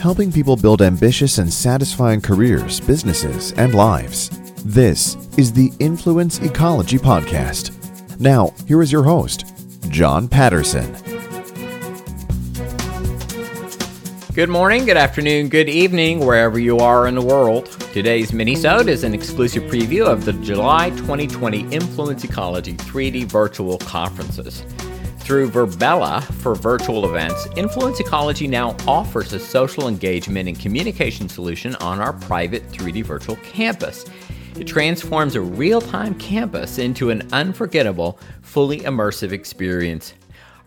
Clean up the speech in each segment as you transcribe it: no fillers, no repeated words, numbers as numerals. Helping people build ambitious and satisfying careers, businesses, and lives. This is the Influence Ecology Podcast. Now, here is your host, John Patterson. Good morning, good afternoon, good evening, wherever you are in the world. Today's minisode is an exclusive preview of the July 2020 Influence Ecology 3D Virtual Conferences. Through VirBELA for virtual events, Influence Ecology now offers a social engagement and communication solution on our private 3D virtual campus. It transforms a real-time campus into an unforgettable, fully immersive experience.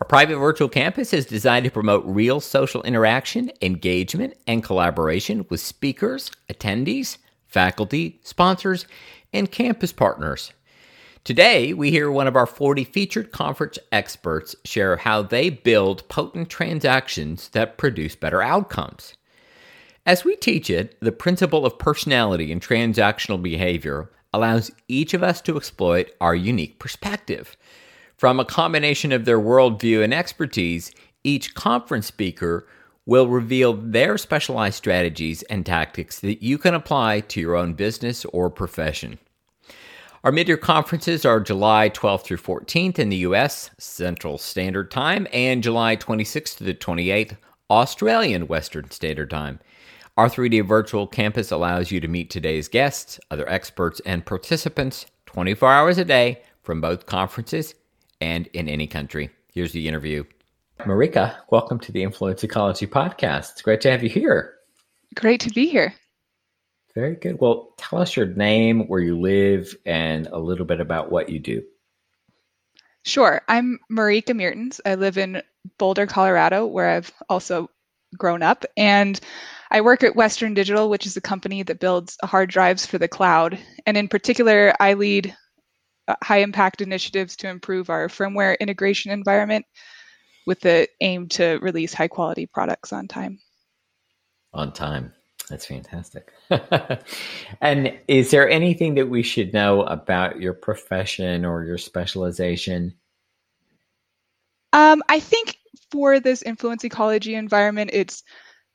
Our private virtual campus is designed to promote real social interaction, engagement, and collaboration with speakers, attendees, faculty, sponsors, and campus partners. Today, we hear one of our 40 featured conference experts share how they build potent transactions that produce better outcomes. As we teach it, the principle of personality and transactional behavior allows each of us to exploit our unique perspective. From a combination of their worldview and expertise, each conference speaker will reveal their specialized strategies and tactics that you can apply to your own business or profession. Our mid-year conferences are July 12th through 14th in the U.S. Central Standard Time and July 26th to the 28th Australian Western Standard Time. Our 3D virtual campus allows you to meet today's guests, other experts, and participants 24 hours a day from both conferences and in any country. Here's the interview. Marika, welcome to the Influence Ecology Podcast. It's great to have you here. Great to be here. Very good. Well, tell us your name, where you live, and a little bit about what you do. Sure. I'm Marika Meertens. I live in Boulder, Colorado, where I've also grown up. And I work at Western Digital, which is a company that builds hard drives for the cloud. And in particular, I lead high-impact initiatives to improve our firmware integration environment with the aim to release high-quality products on time. On time. That's fantastic. And is there anything that we should know about your profession or your specialization? I think for this Influence Ecology environment, it's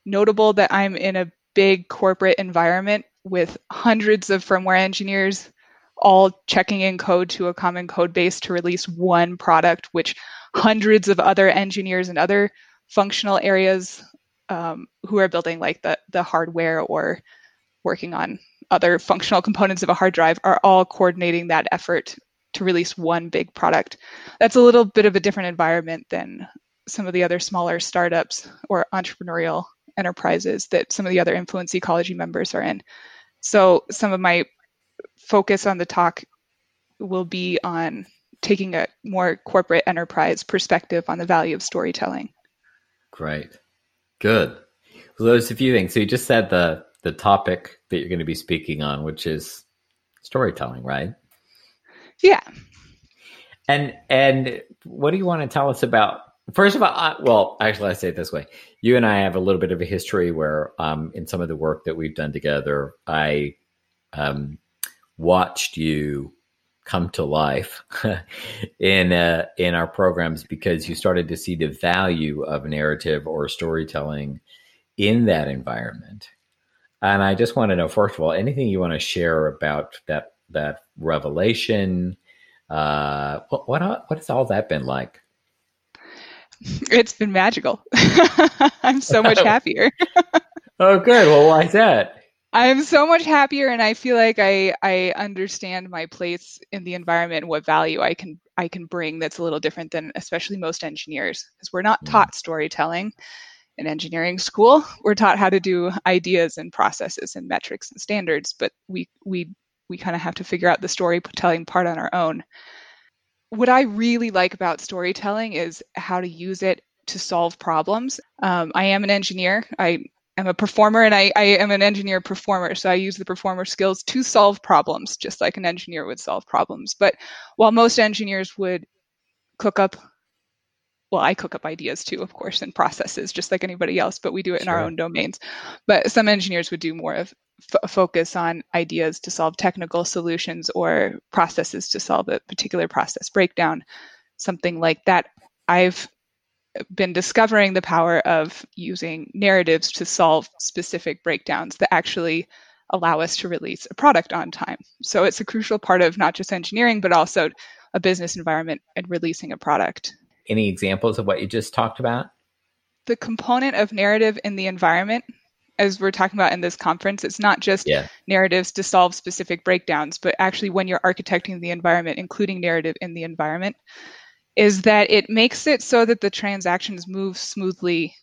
notable that I'm in a big corporate environment with hundreds of firmware engineers all checking in code to a common code base to release one product, which hundreds of other engineers and other functional areas who are building like the hardware or working on other functional components of a hard drive are all coordinating that effort to release one big product. That's a little bit of a different environment than some of the other smaller startups or entrepreneurial enterprises that some of the other Influence Ecology members are in. So some of my focus on the talk will be on taking a more corporate enterprise perspective on the value of storytelling. Great. Good. Well, there's a few things. So you just said the topic that you're going to be speaking on, which is storytelling, right? Yeah. And what do you want to tell us about? First of all, I say it this way. You and I have a little bit of a history where in some of the work that we've done together, I watched you come to life in our programs because you started to see the value of narrative or storytelling in that environment. And I just want to know, first of all, anything you want to share about that revelation? What has all that been like? It's been magical. I'm so much happier. Oh, good. Well, why is that? I'm so much happier, and I feel like I understand my place in the environment and what value I can bring that's a little different than especially most engineers, because we're not taught storytelling in engineering school. We're taught how to do ideas and processes and metrics and standards, but we kind of have to figure out the storytelling part on our own. What I really like about storytelling is how to use it to solve problems. I am an engineer. I'm a performer, and I am an engineer performer. So I use the performer skills to solve problems, just like an engineer would solve problems. But while most engineers would I cook up ideas too, of course, and processes, just like anybody else, but we do it in our own domains. But some engineers would do more of focus on ideas to solve technical solutions or processes to solve a particular process breakdown, something like that. I've been discovering the power of using narratives to solve specific breakdowns that actually allow us to release a product on time. So it's a crucial part of not just engineering, but also a business environment and releasing a product. Any examples of what you just talked about? The component of narrative in the environment, as we're talking about in this conference, it's not just narratives to solve specific breakdowns, but actually when you're architecting the environment, including narrative in the environment, is that it makes it so that the transactions move smoothly.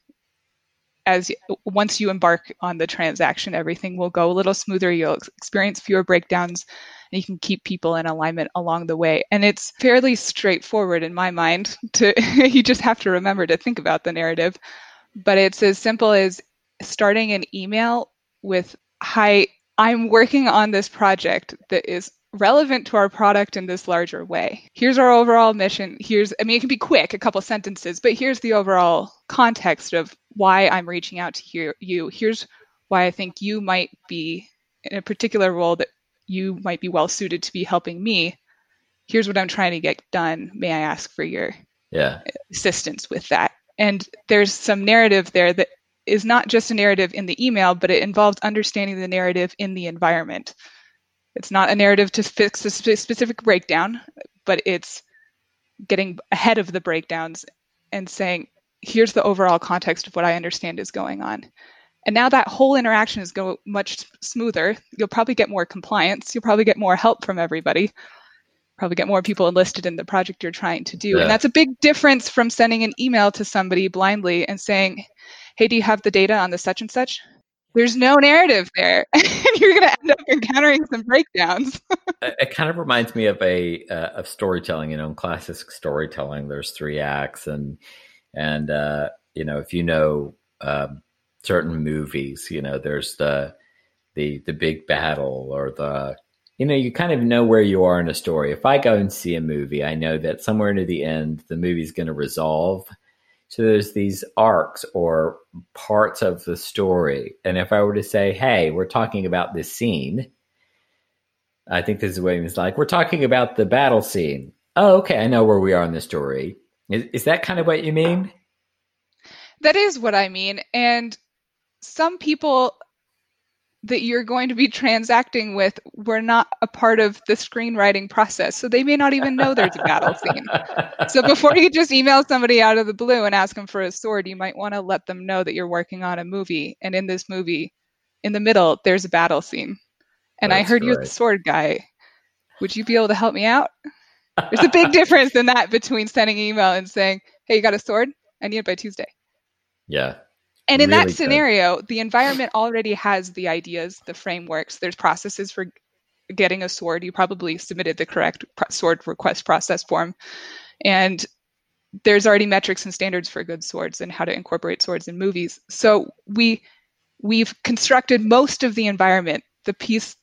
As once you embark on the transaction, everything will go a little smoother. You'll experience fewer breakdowns, and you can keep people in alignment along the way. And it's fairly straightforward in my mind. You just have to remember to think about the narrative. But it's as simple as starting an email with, "Hi, I'm working on this project that is relevant to our product in this larger way. Here's our overall mission. It can be quick, a couple sentences, but here's the overall context of why I'm reaching out to you. Here's why I think you might be in a particular role that you might be well suited to be helping me. Here's what I'm trying to get done. May I ask for your assistance with that?" And there's some narrative there that is not just a narrative in the email, but it involves understanding the narrative in the environment. It's not a narrative to fix a specific breakdown, but it's getting ahead of the breakdowns and saying, here's the overall context of what I understand is going on. And now that whole interaction is going much smoother. You'll probably get more compliance. You'll probably get more help from everybody. Probably get more people enlisted in the project you're trying to do. Yeah. And that's a big difference from sending an email to somebody blindly and saying, hey, do you have the data on the such and such? There's no narrative there, and you're going to end up encountering some breakdowns. It kind of reminds me of of storytelling. You know, in classic storytelling, there's three acts, and you know, if you know certain movies, you know, there's the big battle, or the, you know, you kind of know where you are in a story. If I go and see a movie, I know that somewhere near the end, the movie's going to resolve. So there's these arcs or parts of the story. And if I were to say, hey, we're talking about this scene, I think this is what he was like, we're talking about the battle scene. Oh, okay, I know where we are in the story. Is that kind of what you mean? That is what I mean. And some people that you're going to be transacting with were not a part of the screenwriting process. So they may not even know there's a battle scene. So before you just email somebody out of the blue and ask them for a sword, you might want to let them know that you're working on a movie. And in this movie, in the middle, there's a battle scene. And that's, I heard, great. You're the sword guy. Would you be able to help me out? There's a big difference in that between sending an email and saying, hey, you got a sword? I need it by Tuesday. Yeah. And in that scenario, the environment already has the ideas, the frameworks. There's processes for getting a sword. You probably submitted the correct sword request process form. And there's already metrics and standards for good swords and how to incorporate swords in movies. So we've constructed most of the environment, the piece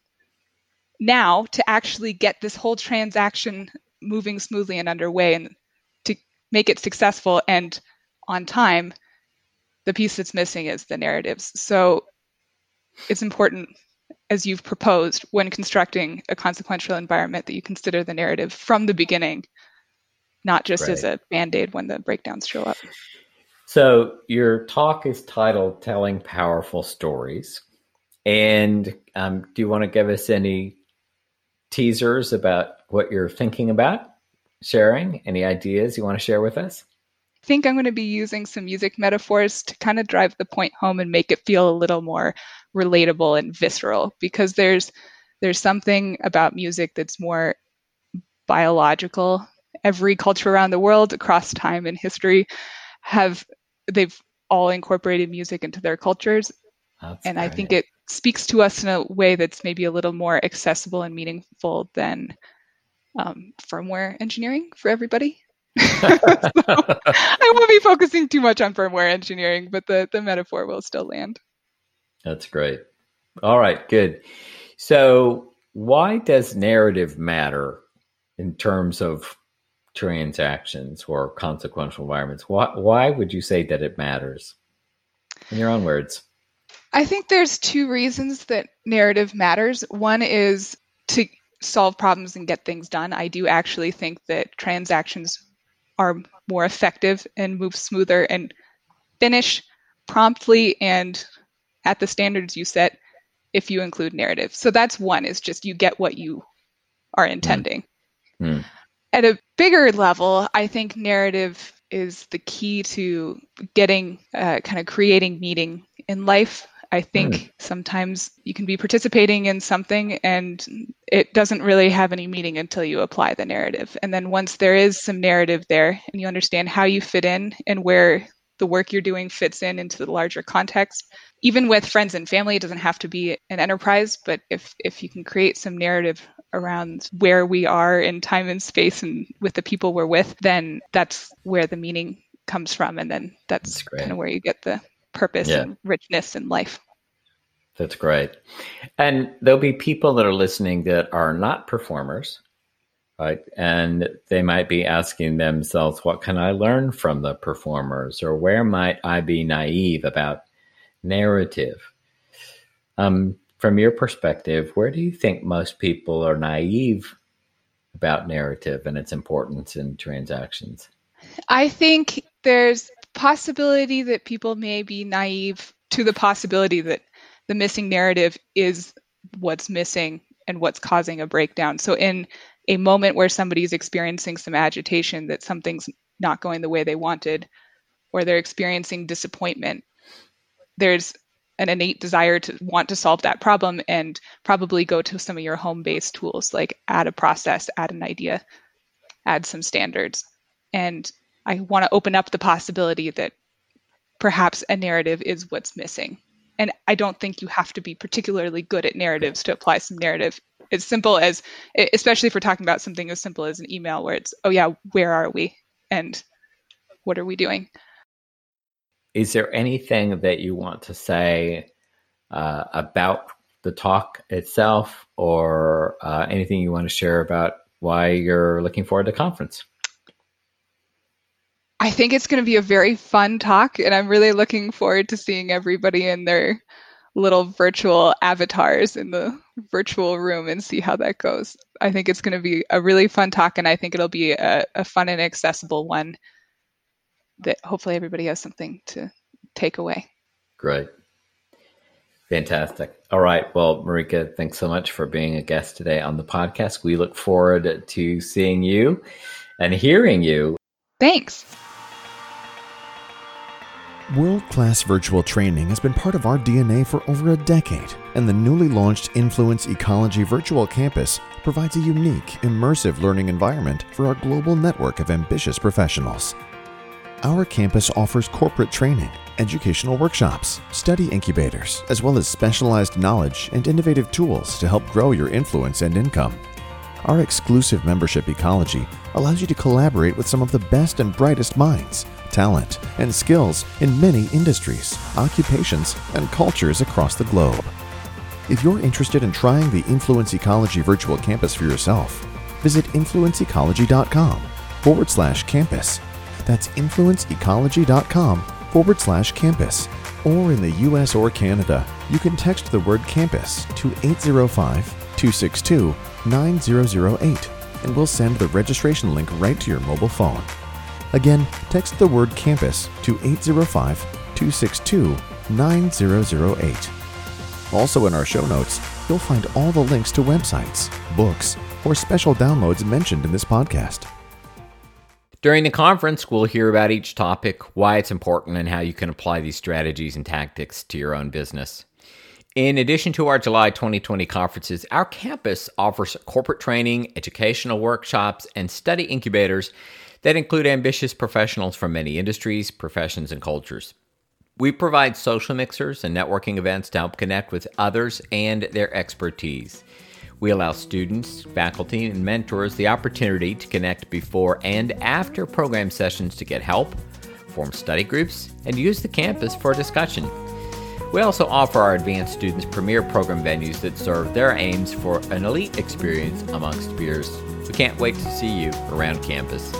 now, to actually get this whole transaction moving smoothly and underway and to make it successful and on time. The piece that's missing is the narratives. So it's important, as you've proposed, when constructing a consequential environment, that you consider the narrative from the beginning, not just as a Band-Aid when the breakdowns show up. So your talk is titled Telling Powerful Stories. And do you want to give us any teasers about what you're thinking about sharing? Any ideas you want to share with us? I think I'm going to be using some music metaphors to kind of drive the point home and make it feel a little more relatable and visceral, because there's something about music that's more biological. Every culture around the world, across time and history, they've all incorporated music into their cultures. That's and great. I think it speaks to us in a way that's maybe a little more accessible and meaningful than firmware engineering for everybody. So, I won't be focusing too much on firmware engineering, but the metaphor will still land. That's great. All right, good. So why does narrative matter in terms of transactions or consequential environments? Why would you say that it matters? In your own words. I think there's two reasons that narrative matters. One is to solve problems and get things done. I do actually think that transactions are more effective and move smoother and finish promptly and at the standards you set if you include narrative. So that's one, is just you get what you are intending. Mm. At a bigger level, I think narrative is the key to getting, kind of creating meaning in life. I think sometimes you can be participating in something and it doesn't really have any meaning until you apply the narrative. And then once there is some narrative there and you understand how you fit in and where the work you're doing fits in into the larger context, even with friends and family, it doesn't have to be an enterprise. But if you can create some narrative around where we are in time and space and with the people we're with, then that's where the meaning comes from. And then that's kind of where you get the purpose and richness in life. That's great. And there'll be people that are listening that are not performers, right? And they might be asking themselves, what can I learn from the performers? Or where might I be naive about narrative? From your perspective, where do you think most people are naive about narrative and its importance in transactions? I think there's possibility that people may be naive to the possibility that the missing narrative is what's missing and what's causing a breakdown. So in a moment where somebody's experiencing some agitation that something's not going the way they wanted, or they're experiencing disappointment, there's an innate desire to want to solve that problem and probably go to some of your home-based tools, like add a process, add an idea, add some standards. And I want to open up the possibility that perhaps a narrative is what's missing. And I don't think you have to be particularly good at narratives to apply some narrative. It's simple as, especially if we're talking about something as simple as an email where it's, oh yeah, where are we? And what are we doing? Is there anything that you want to say about the talk itself, or anything you want to share about why you're looking forward to conference? I think it's going to be a very fun talk, and I'm really looking forward to seeing everybody in their little virtual avatars in the virtual room and see how that goes. I think it's going to be a really fun talk, and I think it'll be a fun and accessible one that hopefully everybody has something to take away. Great. Fantastic. All right. Well, Marika, thanks so much for being a guest today on the podcast. We look forward to seeing you and hearing you. Thanks. World-class virtual training has been part of our DNA for over a decade, and the newly launched Influence Ecology Virtual Campus provides a unique, immersive learning environment for our global network of ambitious professionals. Our campus offers corporate training, educational workshops, study incubators, as well as specialized knowledge and innovative tools to help grow your influence and income. Our exclusive membership ecology allows you to collaborate with some of the best and brightest minds, talent, and skills in many industries, occupations, and cultures across the globe. If you're interested in trying the Influence Ecology Virtual Campus for yourself, visit influenceecology.com/campus. That's influenceecology.com/campus. Or in the US or Canada, you can text the word campus to 805-262-9008, and we'll send the registration link right to your mobile phone. Again, text the word campus to 805-262-9008. Also in our show notes, you'll find all the links to websites, books, or special downloads mentioned in this podcast. During the conference, we'll hear about each topic, why it's important, and how you can apply these strategies and tactics to your own business. In addition to our July 2020 conferences, our campus offers corporate training, educational workshops, and study incubators that include ambitious professionals from many industries, professions, and cultures. We provide social mixers and networking events to help connect with others and their expertise. We allow students, faculty, and mentors the opportunity to connect before and after program sessions to get help, form study groups, and use the campus for discussion. We also offer our advanced students premier program venues that serve their aims for an elite experience amongst peers. We can't wait to see you around campus.